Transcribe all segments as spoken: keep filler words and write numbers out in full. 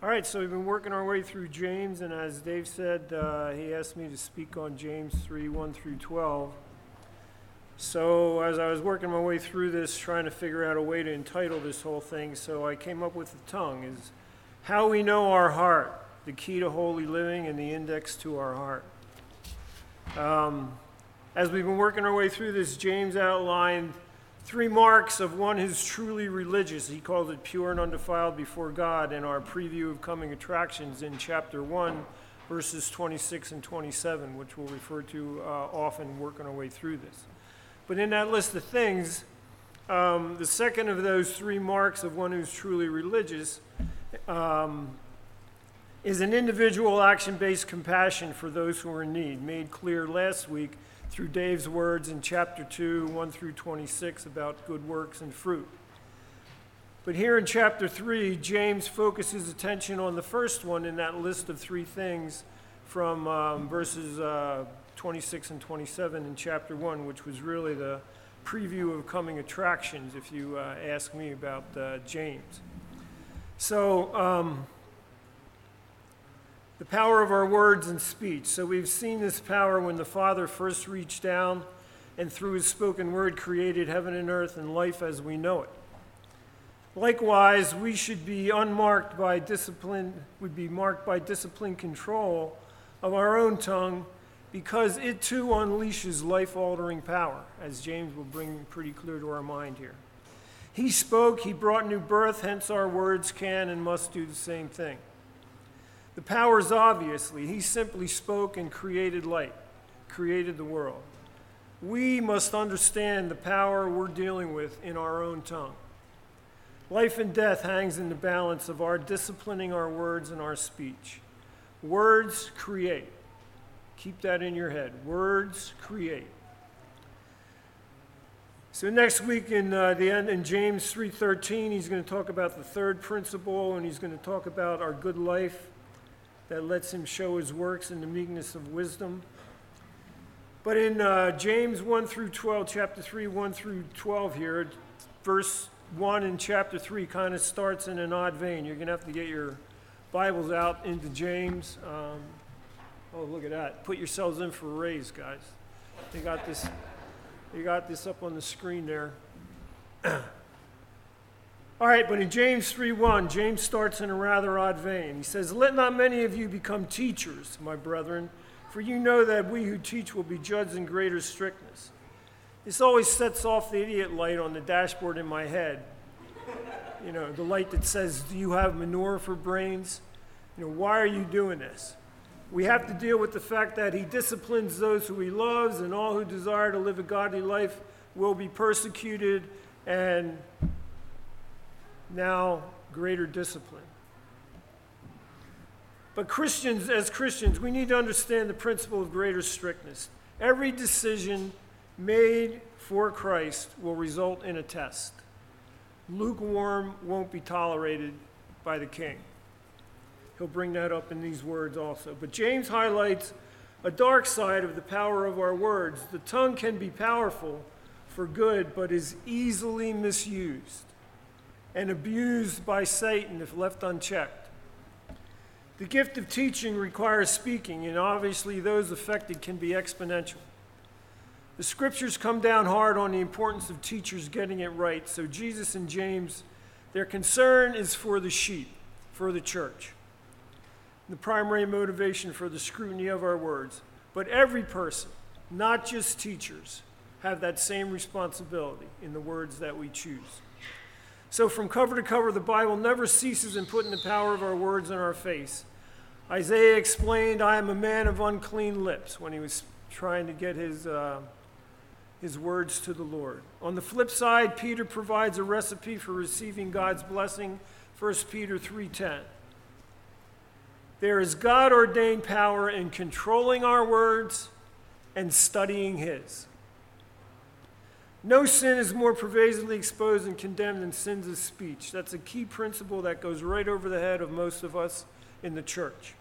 All right, so we've been working our way through James, and as Dave said, uh, he asked me to speak on James three, one through twelve. So as I was working my way through this, trying to figure out a way to entitle this whole thing, so I came up with the tongue, is how we know our heart, the key to holy living and the index to our heart. Um, as we've been working our way through this, James outlined three marks of one who's truly religious. He called it pure and undefiled before God in our preview of coming attractions in chapter one, verses twenty-six and twenty-seven, which we'll refer to uh, often working our way through this. But in that list of things, um, the second of those three marks of one who's truly religious um, is an individual action-based compassion for those who are in need, made clear last week through Dave's words in chapter two, one through twenty-six, about good works and fruit. But here in chapter three, James focuses attention on the first one in that list of three things from um, verses uh, twenty-six and twenty-seven in chapter one, which was really the preview of coming attractions, if you uh, ask me about uh, James. So um, the power of our words and speech. So we've seen this power when the Father first reached down and through his spoken word created heaven and earth and life as we know it. Likewise, we should be unmarked by discipline, would be marked by disciplined control of our own tongue, because it too unleashes life-altering power, as James will bring pretty clear to our mind here. He spoke, he brought new birth, hence our words can and must do the same thing. The power is obviously, he simply spoke and created light, created the world. We must understand the power we're dealing with in our own tongue. Life and death hangs in the balance of our disciplining our words and our speech. Words create. Keep that in your head. Words create. So next week in uh, the end in James three thirteen, he's going to talk about the third principle, and he's going to talk about our good life that lets him show his works in the meekness of wisdom. But in uh, James one through twelve, chapter three, one through twelve here, verse one in chapter three kind of starts in an odd vein. You're going to have to get your Bibles out into James. Um, oh, look at that. Put yourselves in for a raise, guys. They got this, they got this up on the screen there. All right, but in James three one, James starts in a rather odd vein. He says, "Let not many of you become teachers, my brethren, for you know that we who teach will be judged in greater strictness." This always sets off the idiot light on the dashboard in my head. You know, the light that says, do you have manure for brains? You know, why are you doing this? We have to deal with the fact that he disciplines those who he loves, and all who desire to live a godly life will be persecuted, and now greater discipline. But Christians, as Christians, we need to understand the principle of greater strictness. Every decision made for Christ will result in a test. Lukewarm won't be tolerated by the king. He'll bring that up in these words also. But James highlights a dark side of the power of our words. The tongue can be powerful for good, but is easily misused and abused by Satan if left unchecked. The gift of teaching requires speaking, and obviously those affected can be exponential. The scriptures come down hard on the importance of teachers getting it right, so Jesus and James, their concern is for the sheep, for the church. The primary motivation for the scrutiny of our words. But every person, not just teachers, have that same responsibility in the words that we choose. So from cover to cover, the Bible never ceases in putting the power of our words in our face. Isaiah explained, "I am a man of unclean lips," when he was trying to get his, uh, his words to the Lord. On the flip side, Peter provides a recipe for receiving God's blessing, First Peter three ten. There is God-ordained power in controlling our words and studying his. No sin is more pervasively exposed and condemned than sins of speech. That's a key principle that goes right over the head of most of us in the church.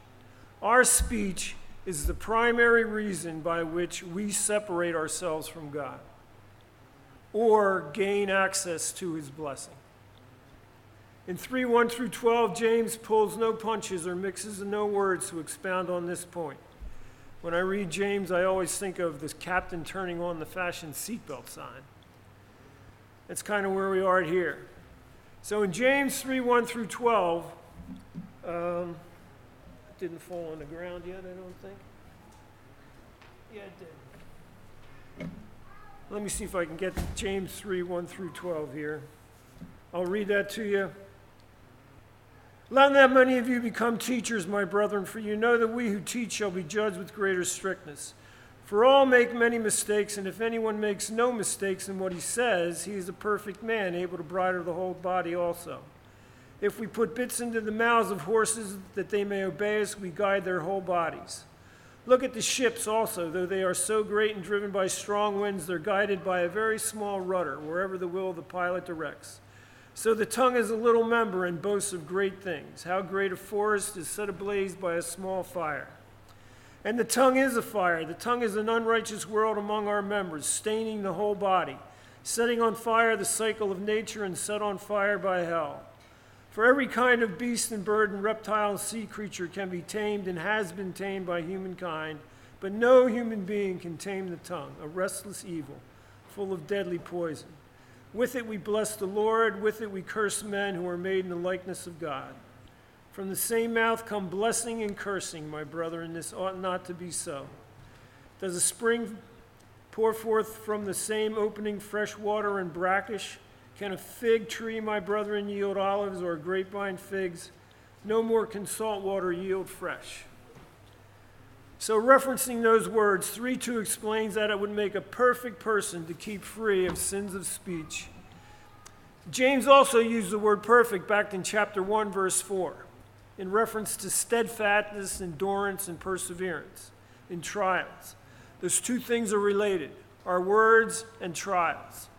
Our speech is the primary reason by which we separate ourselves from God or gain access to his blessing. In three one through twelve, James pulls no punches or mixes no words to expound on this point. When I read James, I always think of this captain turning on the fashion seatbelt sign. That's kind of where we are here. So in James three one through twelve, um, it didn't fall on the ground yet, I don't think. Yeah, it did. Let me see if I can get James three one through twelve here. I'll read that to you. Let not many of you become teachers, my brethren, for you know that we who teach shall be judged with greater strictness. For all make many mistakes, and if anyone makes no mistakes in what he says, he is a perfect man, able to bridle the whole body also. If we put bits into the mouths of horses that they may obey us, we guide their whole bodies. Look at the ships also, though they are so great and driven by strong winds, they're guided by a very small rudder, wherever the will of the pilot directs. So the tongue is a little member and boasts of great things. How great a forest is set ablaze by a small fire. And the tongue is a fire. The tongue is an unrighteous world among our members, staining the whole body, setting on fire the cycle of nature and set on fire by hell. For every kind of beast and bird and reptile and sea creature can be tamed and has been tamed by humankind, but no human being can tame the tongue, a restless evil, full of deadly poison. With it we bless the Lord, with it we curse men who are made in the likeness of God. From the same mouth come blessing and cursing, my brethren, this ought not to be so. Does a spring pour forth from the same opening fresh water and brackish? Can a fig tree, my brethren, yield olives or grapevine figs? No more can salt water yield fresh. So referencing those words, three two explains that it would make a perfect person to keep free of sins of speech. James also used the word perfect back in chapter one, verse four, in reference to steadfastness, endurance, and perseverance in trials. Those two things are related, our words and trials.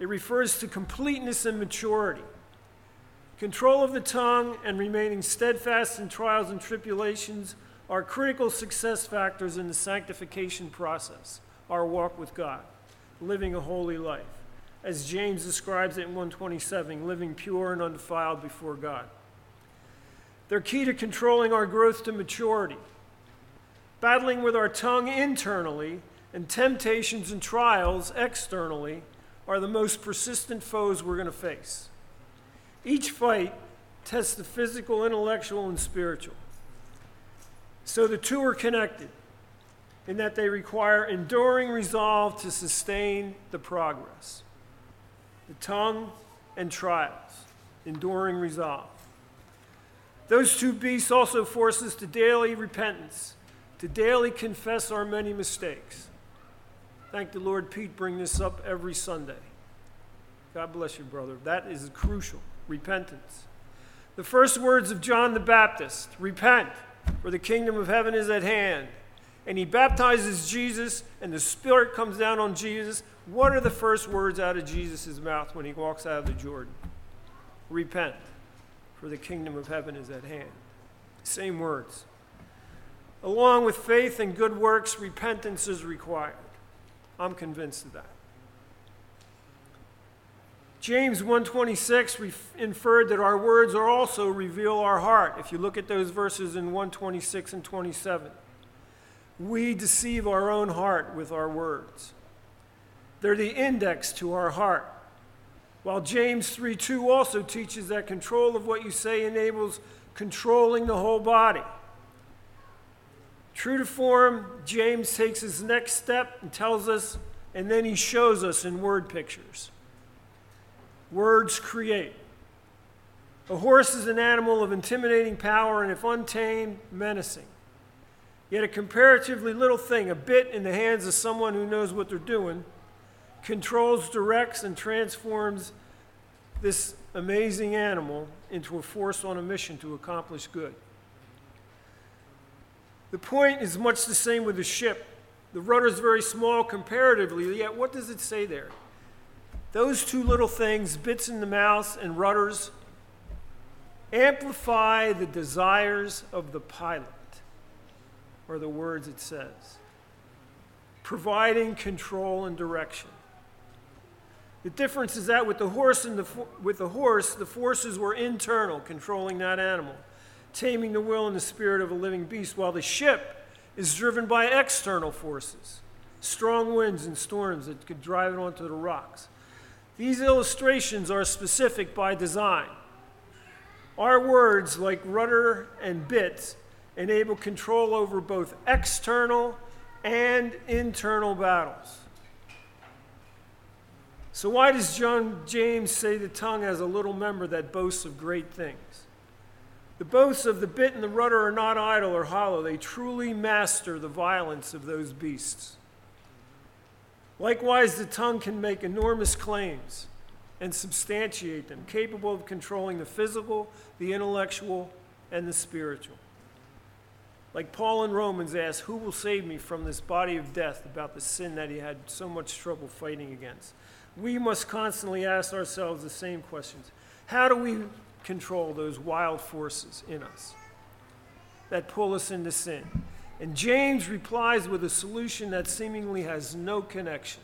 It refers to completeness and maturity, control of the tongue, and remaining steadfast in trials and tribulations are critical success factors in the sanctification process, our walk with God, living a holy life, as James describes it in one twenty-seven, living pure and undefiled before God. They're key to controlling our growth to maturity, battling with our tongue internally and temptations and trials externally are the most persistent foes we're going to face. Each fight tests the physical, intellectual, and spiritual. So the two are connected in that they require enduring resolve to sustain the progress. The tongue and trials, enduring resolve. Those two beasts also force us to daily repentance, to daily confess our many mistakes. Thank the Lord, Pete, bring this up every Sunday. God bless you, brother. That is crucial, repentance. The first words of John the Baptist, repent, for the kingdom of heaven is at hand. And he baptizes Jesus, and the Spirit comes down on Jesus. What are the first words out of Jesus' mouth when he walks out of the Jordan? Repent, for the kingdom of heaven is at hand. Same words. Along with faith and good works, repentance is required. I'm convinced of that. James one twenty-six inferred that our words are also reveal our heart. If you look at those verses in one twenty-six and twenty-seven, we deceive our own heart with our words. They're the index to our heart. While James three two also teaches that control of what you say enables controlling the whole body. True to form, James takes his next step and tells us, and then he shows us in word pictures. Words create. A horse is an animal of intimidating power and, if untamed, menacing. Yet a comparatively little thing, a bit in the hands of someone who knows what they're doing, controls, directs, and transforms this amazing animal into a force on a mission to accomplish good. The point is much the same with the ship. The rudder is very small comparatively, yet what does it say there? Those two little things, bits in the mouth and rudders, amplify the desires of the pilot, or the words it says, providing control and direction. The difference is that with the horse and the fo- with the horse, the forces were internal, controlling that animal, taming the will and the spirit of a living beast, while the ship is driven by external forces, strong winds and storms that could drive it onto the rocks. These illustrations are specific by design. Our words, like rudder and bit, enable control over both external and internal battles. So why does John James say the tongue has a little member that boasts of great things? The boasts of the bit and the rudder are not idle or hollow. They truly master the violence of those beasts. Likewise, the tongue can make enormous claims and substantiate them, capable of controlling the physical, the intellectual, and the spiritual. Like Paul in Romans asks, who will save me from this body of death, about the sin that he had so much trouble fighting against? We must constantly ask ourselves the same questions. How do we control those wild forces in us that pull us into sin? And James replies with a solution that seemingly has no connection.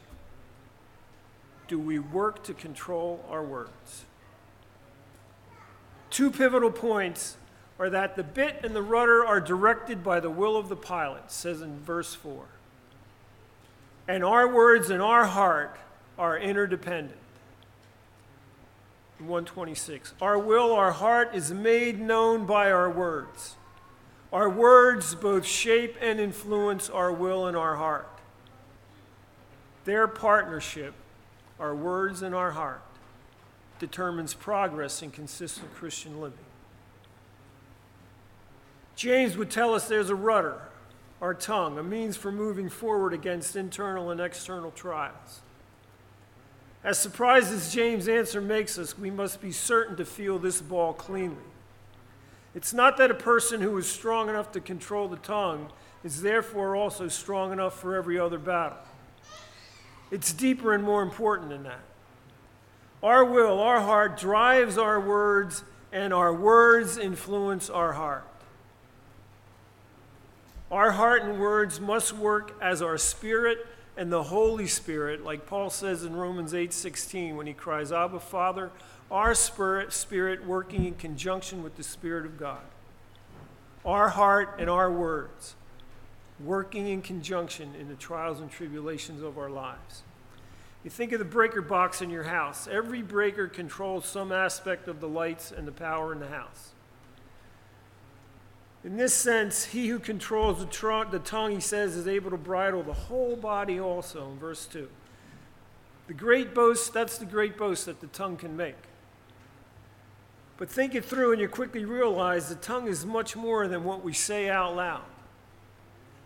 Do we work to control our words? Two pivotal points are that the bit and the rudder are directed by the will of the pilot, says in verse four. And our words and our heart are interdependent. In one twenty-six, our will, our heart is made known by our words. Our words both shape and influence our will and our heart. Their partnership, our words and our heart, determines progress in consistent Christian living. James would tell us there's a rudder, our tongue, a means for moving forward against internal and external trials. As surprised as James' answer makes us, we must be certain to feel this ball cleanly. It's not that a person who is strong enough to control the tongue is therefore also strong enough for every other battle. It's deeper and more important than that. Our will, our heart, drives our words, and our words influence our heart. Our heart and words must work as our spirit and the Holy Spirit, like Paul says in Romans eight sixteen, when he cries, Abba, Father, our spirit, spirit working in conjunction with the Spirit of God. Our heart and our words working in conjunction in the trials and tribulations of our lives. You think of the breaker box in your house. Every breaker controls some aspect of the lights and the power in the house. In this sense, he who controls the, tr- the tongue, he says, is able to bridle the whole body also, in verse two. The great boast, that's the great boast that the tongue can make. But think it through and you quickly realize the tongue is much more than what we say out loud.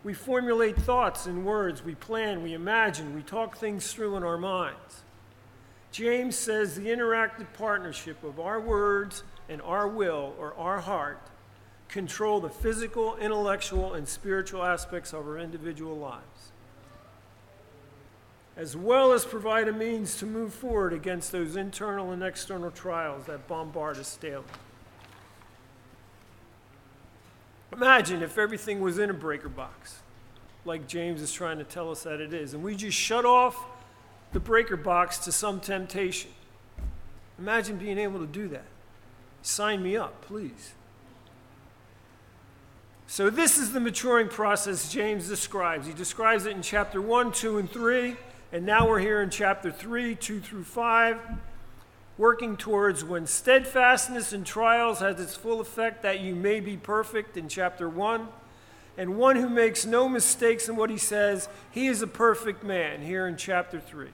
We formulate thoughts and words, we plan, we imagine, we talk things through in our minds. James says the interactive partnership of our words and our will, or our heart, control the physical, intellectual, and spiritual aspects of our individual lives, as well as provide a means to move forward against those internal and external trials that bombard us daily. Imagine if everything was in a breaker box, like James is trying to tell us that it is, and we just shut off the breaker box to some temptation. Imagine being able to do that. Sign me up, please. So this is the maturing process James describes. He describes it in chapter one, two, and three, and now we're here in chapter three, two through five, working towards when steadfastness in trials has its full effect, that you may be perfect, in chapter one, and one who makes no mistakes in what he says, he is a perfect man, here in chapter three.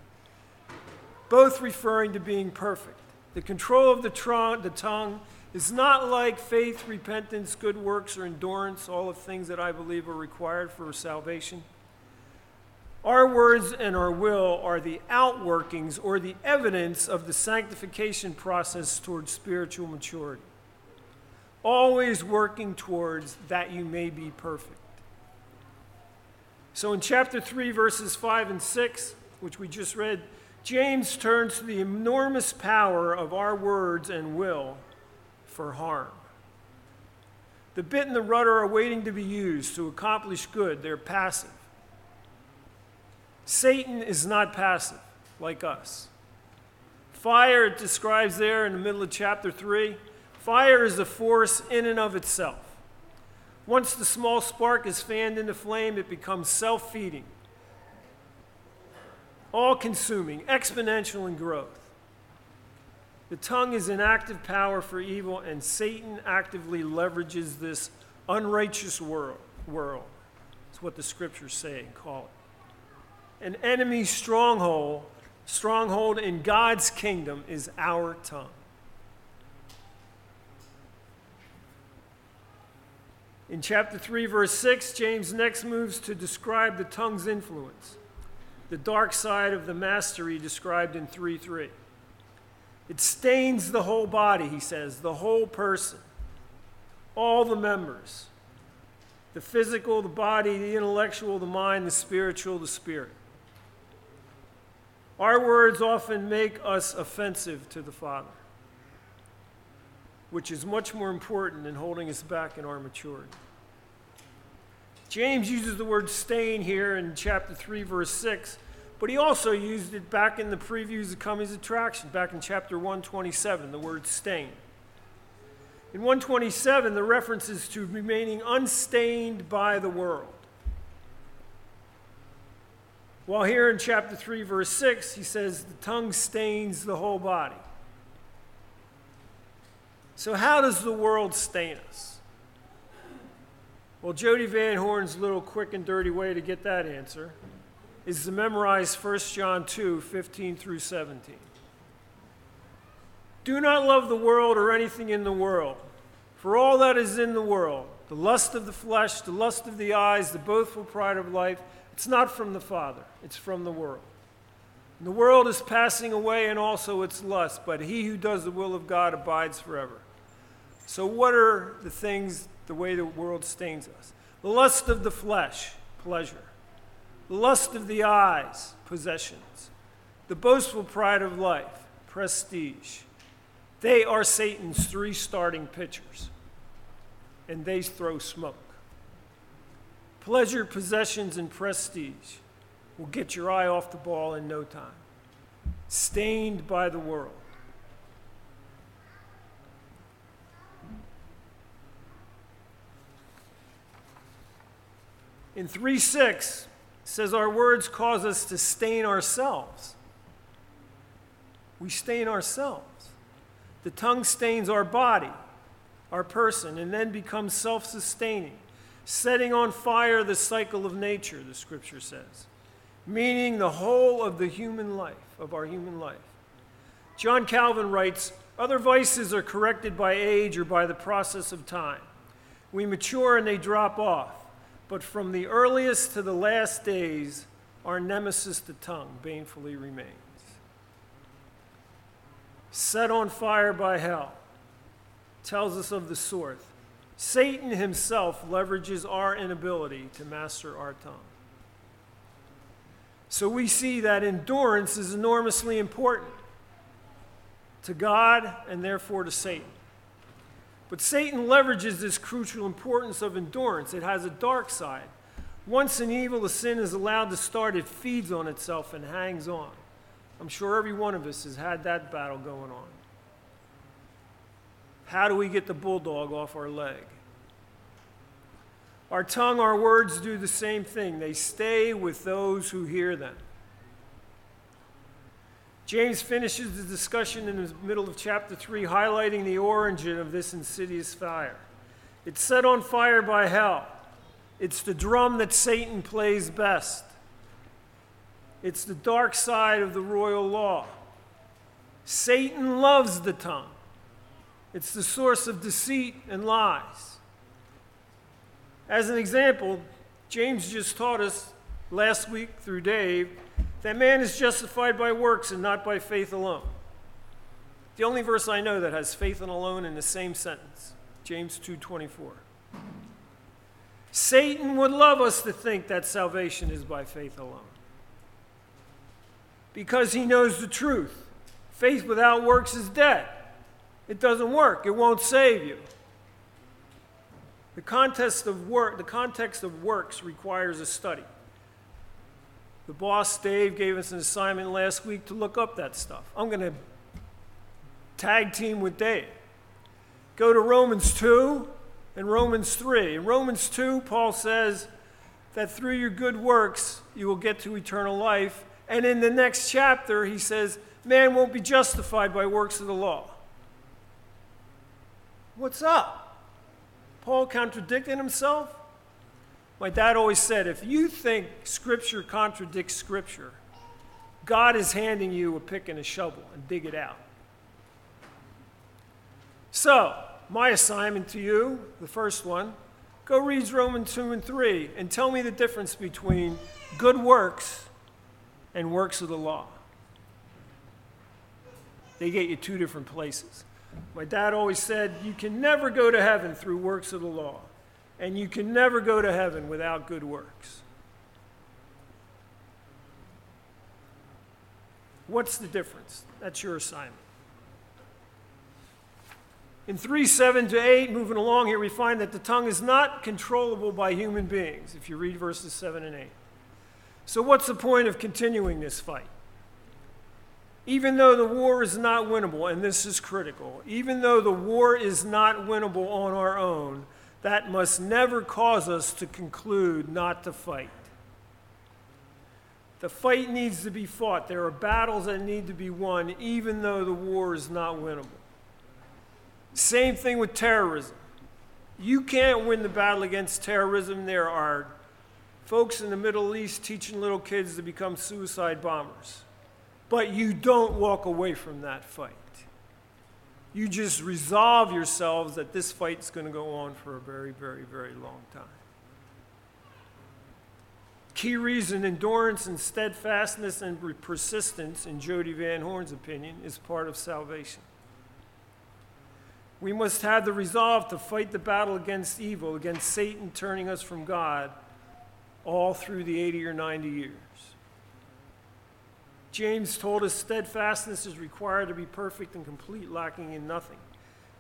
Both referring to being perfect. The control of the, tr- the tongue It's not like faith, repentance, good works, or endurance, all of things that I believe are required for salvation. Our words and our will are the outworkings or the evidence of the sanctification process towards spiritual maturity, always working towards that you may be perfect. So in chapter three, verses five and six, which we just read, James turns to the enormous power of our words and will for harm. The bit and the rudder are waiting to be used to accomplish good. They're passive. Satan is not passive like us. Fire, it describes there in the middle of chapter three, fire is a force in and of itself. Once the small spark is fanned into flame, it becomes self-feeding, all-consuming, exponential in growth. The tongue is an active power for evil, and Satan actively leverages this unrighteous world. world. It's what the scriptures say and call it. An enemy stronghold, stronghold in God's kingdom is our tongue. In chapter three, verse six, James next moves to describe the tongue's influence, the dark side of the mastery described in three three. It stains the whole body, he says, the whole person, all the members, the physical, the body, the intellectual, the mind, the spiritual, the spirit. Our words often make us offensive to the Father, which is much more important than holding us back in our maturity. James uses the word stain here in chapter three, verse six, but he also used it back in the previews of Cummings' attraction, back in chapter one twenty-seven, the word stain. In one twenty-seven, the reference is to remaining unstained by the world. While here in chapter three, verse six, he says the tongue stains the whole body. So how does the world stain us? Well, Jody Van Horn's little quick and dirty way to get that answer is to memorize First John two, fifteen through seventeen. Do not love the world or anything in the world, for all that is in the world, the lust of the flesh, the lust of the eyes, the boastful pride of life, it's not from the Father, it's from the world. The world is passing away and also its lust, but he who does the will of God abides forever. So what are the things, the way the world stains us? The lust of the flesh, pleasure. The lust of the eyes, possessions. The boastful pride of life, prestige. They are Satan's three starting pitchers, and they throw smoke. Pleasure, possessions, and prestige will get your eye off the ball in no time. Stained by the world. In three six, it says our words cause us to stain ourselves. We stain ourselves. The tongue stains our body, our person, and then becomes self-sustaining, setting on fire the cycle of nature, the scripture says. Meaning the whole of the human life, of our human life. John Calvin writes, other vices are corrected by age or by the process of time. We mature and they drop off, but from the earliest to the last days, our nemesis, the tongue, banefully remains. Set on fire by hell, tells us of the sort. Satan himself leverages our inability to master our tongue. So we see that endurance is enormously important to God and therefore to Satan. But Satan leverages this crucial importance of endurance. It has a dark side. Once an evil, a sin is allowed to start, it feeds on itself and hangs on. I'm sure every one of us has had that battle going on. How do we get the bulldog off our leg? Our tongue, our words do the same thing. They stay with those who hear them. James finishes the discussion in the middle of chapter three, highlighting the origin of this insidious fire. It's set on fire by hell. It's the drum that Satan plays best. It's the dark side of the royal law. Satan loves the tongue. It's the source of deceit and lies. As an example, James just taught us last week through Dave that man is justified by works and not by faith alone. The only verse I know that has faith and alone in the same sentence, James two twenty-four. Satan would love us to think that salvation is by faith alone because he knows the truth. Faith without works is dead. It doesn't work. It won't save you. The context of work, the context of works requires a study. The boss, Dave, gave us an assignment last week to look up that stuff. I'm going to tag team with Dave. Go to Romans two and Romans three. In Romans two, Paul says that through your good works, you will get to eternal life. And in the next chapter, he says, man won't be justified by works of the law. What's up? Paul contradicting himself? My dad always said, if you think Scripture contradicts Scripture, God is handing you a pick and a shovel, and dig it out. So, my assignment to you, the first one, go read Romans two and three and tell me the difference between good works and works of the law. They get you two different places. My dad always said, you can never go to heaven through works of the law, and you can never go to heaven without good works. What's the difference? That's your assignment. In three, seven to eight, moving along here, we find that the tongue is not controllable by human beings, if you read verses seven and eight. So what's the point of continuing this fight? Even though the war is not winnable, and this is critical, even though the war is not winnable on our own, that must never cause us to conclude not to fight. The fight needs to be fought. There are battles that need to be won, even though the war is not winnable. Same thing with terrorism. You can't win the battle against terrorism. There are folks in the Middle East teaching little kids to become suicide bombers. But you don't walk away from that fight. You just resolve yourselves that this fight's going to go on for a very, very, very long time. Key reason endurance and steadfastness and persistence, in Jody Van Horn's opinion, is part of salvation. We must have the resolve to fight the battle against evil, against Satan turning us from God, all through the eighty or ninety years. James told us steadfastness is required to be perfect and complete, lacking in nothing.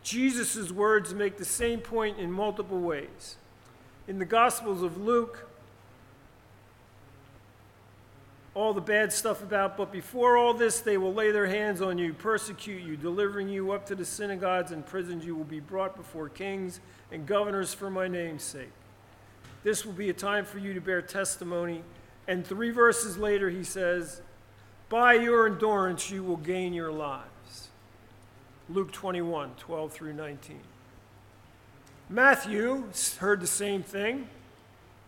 Jesus' words make the same point in multiple ways. In the Gospels of Luke, all the bad stuff about, but before all this, they will lay their hands on you, persecute you, delivering you up to the synagogues and prisons. You will be brought before kings and governors for my name's sake. This will be a time for you to bear testimony. And three verses later, he says, by your endurance, you will gain your lives. Luke twenty-one, twelve through nineteen. Matthew heard the same thing.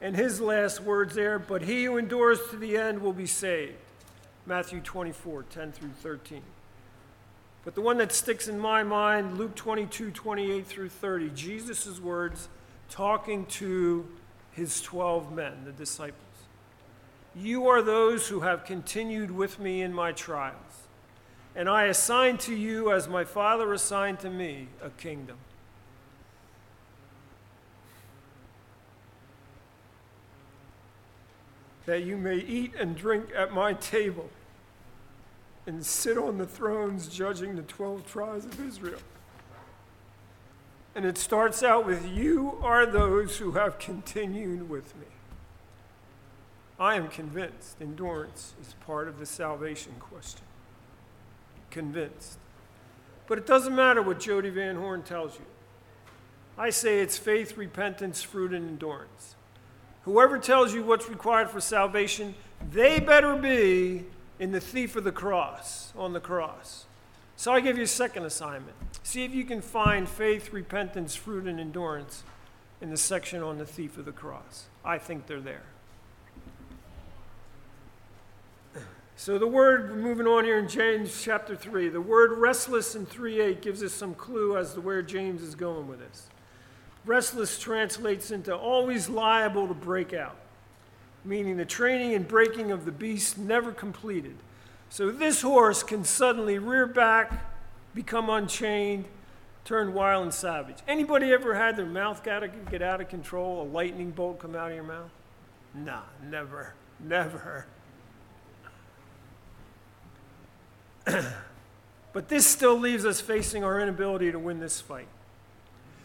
And his last words there, but he who endures to the end will be saved. Matthew twenty-four, ten through thirteen. But the one that sticks in my mind, Luke twenty-two, twenty-eight through thirty, Jesus' words talking to his twelve men, the disciples. You are those who have continued with me in my trials, and I assign to you, as my Father assigned to me, a kingdom. That you may eat and drink at my table and sit on the thrones judging the twelve tribes of Israel. And it starts out with, you are those who have continued with me. I am convinced endurance is part of the salvation question. Convinced. But it doesn't matter what Jody Van Horn tells you. I say it's faith, repentance, fruit, and endurance. Whoever tells you what's required for salvation, they better be in the thief of the cross, on the cross. So I give you a second assignment. See if you can find faith, repentance, fruit, and endurance in the section on the thief of the cross. I think they're there. So the word, moving on here in James chapter three, the word restless in three eight gives us some clue as to where James is going with this. Restless translates into always liable to break out, meaning the training and breaking of the beast never completed. So this horse can suddenly rear back, become unchained, turn wild and savage. Anybody ever had their mouth get out of control, a lightning bolt come out of your mouth? Nah, never, never. But this still leaves us facing our inability to win this fight.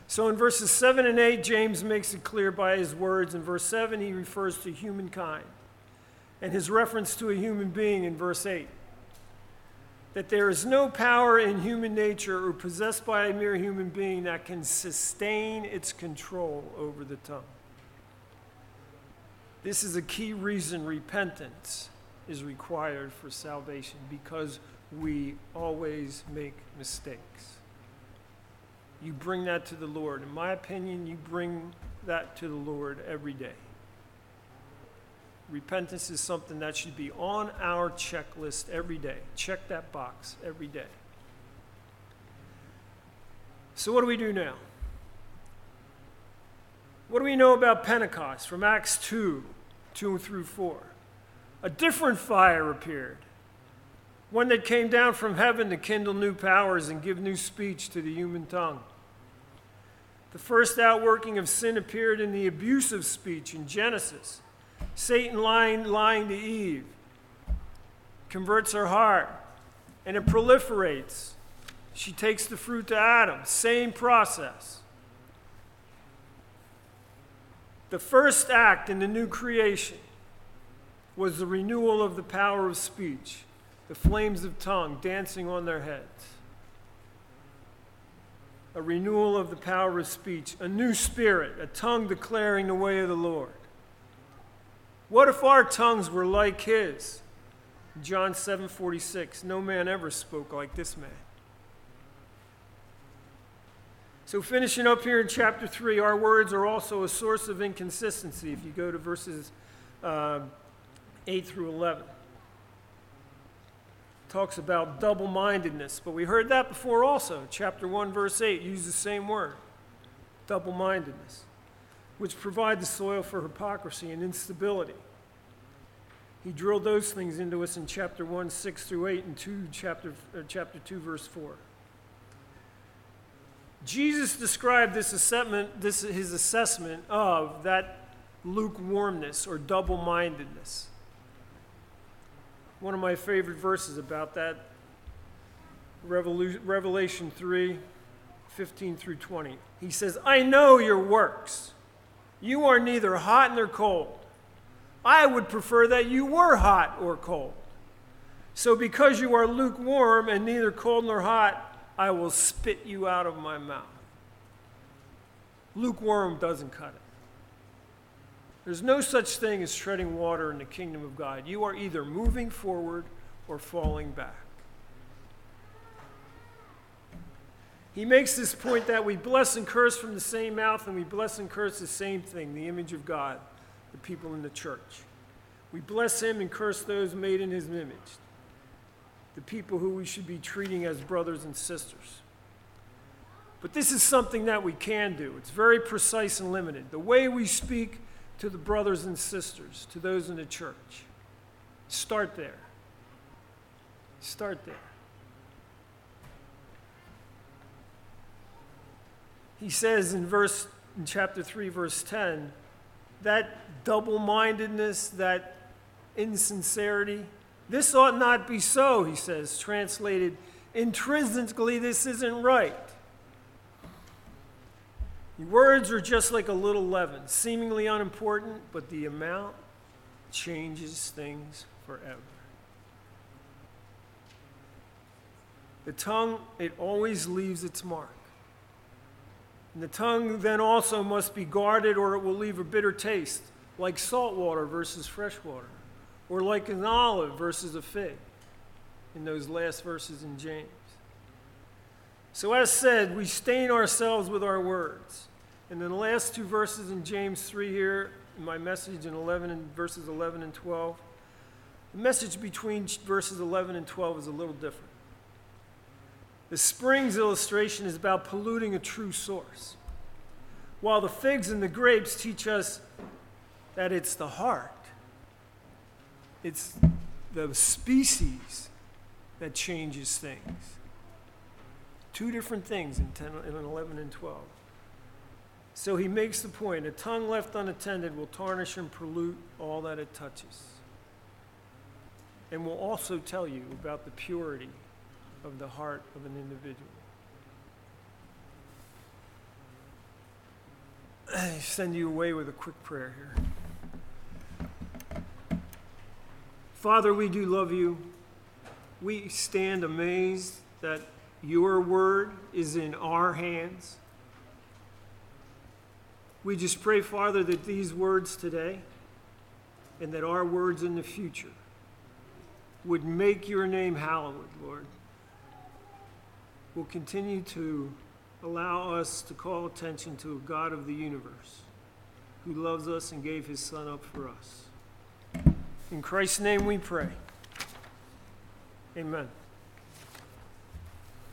So in verses seven and eight, James makes it clear by his words. In verse seven, he refers to humankind and his reference to a human being in verse eight. that there is no power in human nature or possessed by a mere human being that can sustain its control over the tongue. This is a key reason repentance is required for salvation, because we always make mistakes. You bring that to the Lord. In my opinion, you bring that to the Lord every day. Repentance is something that should be on our checklist every day. Check that box every day. So what do we do now? What do we know about Pentecost from Acts two, two through four? A different fire appeared, one that came down from heaven to kindle new powers and give new speech to the human tongue. The first outworking of sin appeared in the abuse of speech in Genesis. Satan lying, lying to Eve converts her heart, and it proliferates. She takes the fruit to Adam. Same process. The first act in the new creation was the renewal of the power of speech, the flames of tongue dancing on their heads. A renewal of the power of speech, a new spirit, a tongue declaring the way of the Lord. What if our tongues were like his? John seven forty-six, no man ever spoke like this man. So finishing up here in chapter three, our words are also a source of inconsistency if you go to verses uh, eight through eleven. It talks about double-mindedness, but we heard that before also. Chapter one, verse eight, used the same word, double-mindedness, which provide the soil for hypocrisy and instability. He drilled those things into us in chapter one, six through eight, and two, chapter, chapter two, verse four. Jesus described this assessment, this, his assessment of that lukewarmness or double-mindedness. One of my favorite verses about that, Revelation three, fifteen through twenty. He says, I know your works. You are neither hot nor cold. I would prefer that you were hot or cold. So because you are lukewarm and neither cold nor hot, I will spit you out of my mouth. Lukewarm doesn't cut it. There's no such thing as treading water in the kingdom of God. You are either moving forward or falling back. He makes this point that we bless and curse from the same mouth, and we bless and curse the same thing, the image of God, the people in the church. We bless him and curse those made in his image, the people who we should be treating as brothers and sisters. But this is something that we can do. It's very precise and limited. The way we speak to the brothers and sisters, to those in the church. Start there. Start there. He says in verse, in chapter three, verse ten, that double-mindedness, that insincerity, this ought not be so, he says, translated intrinsically, this isn't right. Your words are just like a little leaven, seemingly unimportant, but the amount changes things forever. The tongue, it always leaves its mark. And the tongue then also must be guarded, or it will leave a bitter taste, like salt water versus fresh water, or like an olive versus a fig, in those last verses in James. So as said, we stain ourselves with our words. And in the last two verses in James three here, in my message in eleven and verses eleven and twelve, the message between verses eleven and twelve is a little different. The springs illustration is about polluting a true source, while the figs and the grapes teach us that it's the heart, it's the species that changes things. Two different things in ten, in eleven and twelve. So he makes the point, a tongue left unattended will tarnish and pollute all that it touches, and will also tell you about the purity of the heart of an individual. I send you away with a quick prayer here. Father, we do love you. we stand amazed that your word is in our hands. We just pray, Father, that these words today and that our words in the future would make your name hallowed, Lord. Will continue to allow us to call attention to a God of the universe who loves us and gave his son up for us. In Christ's name we pray. Amen.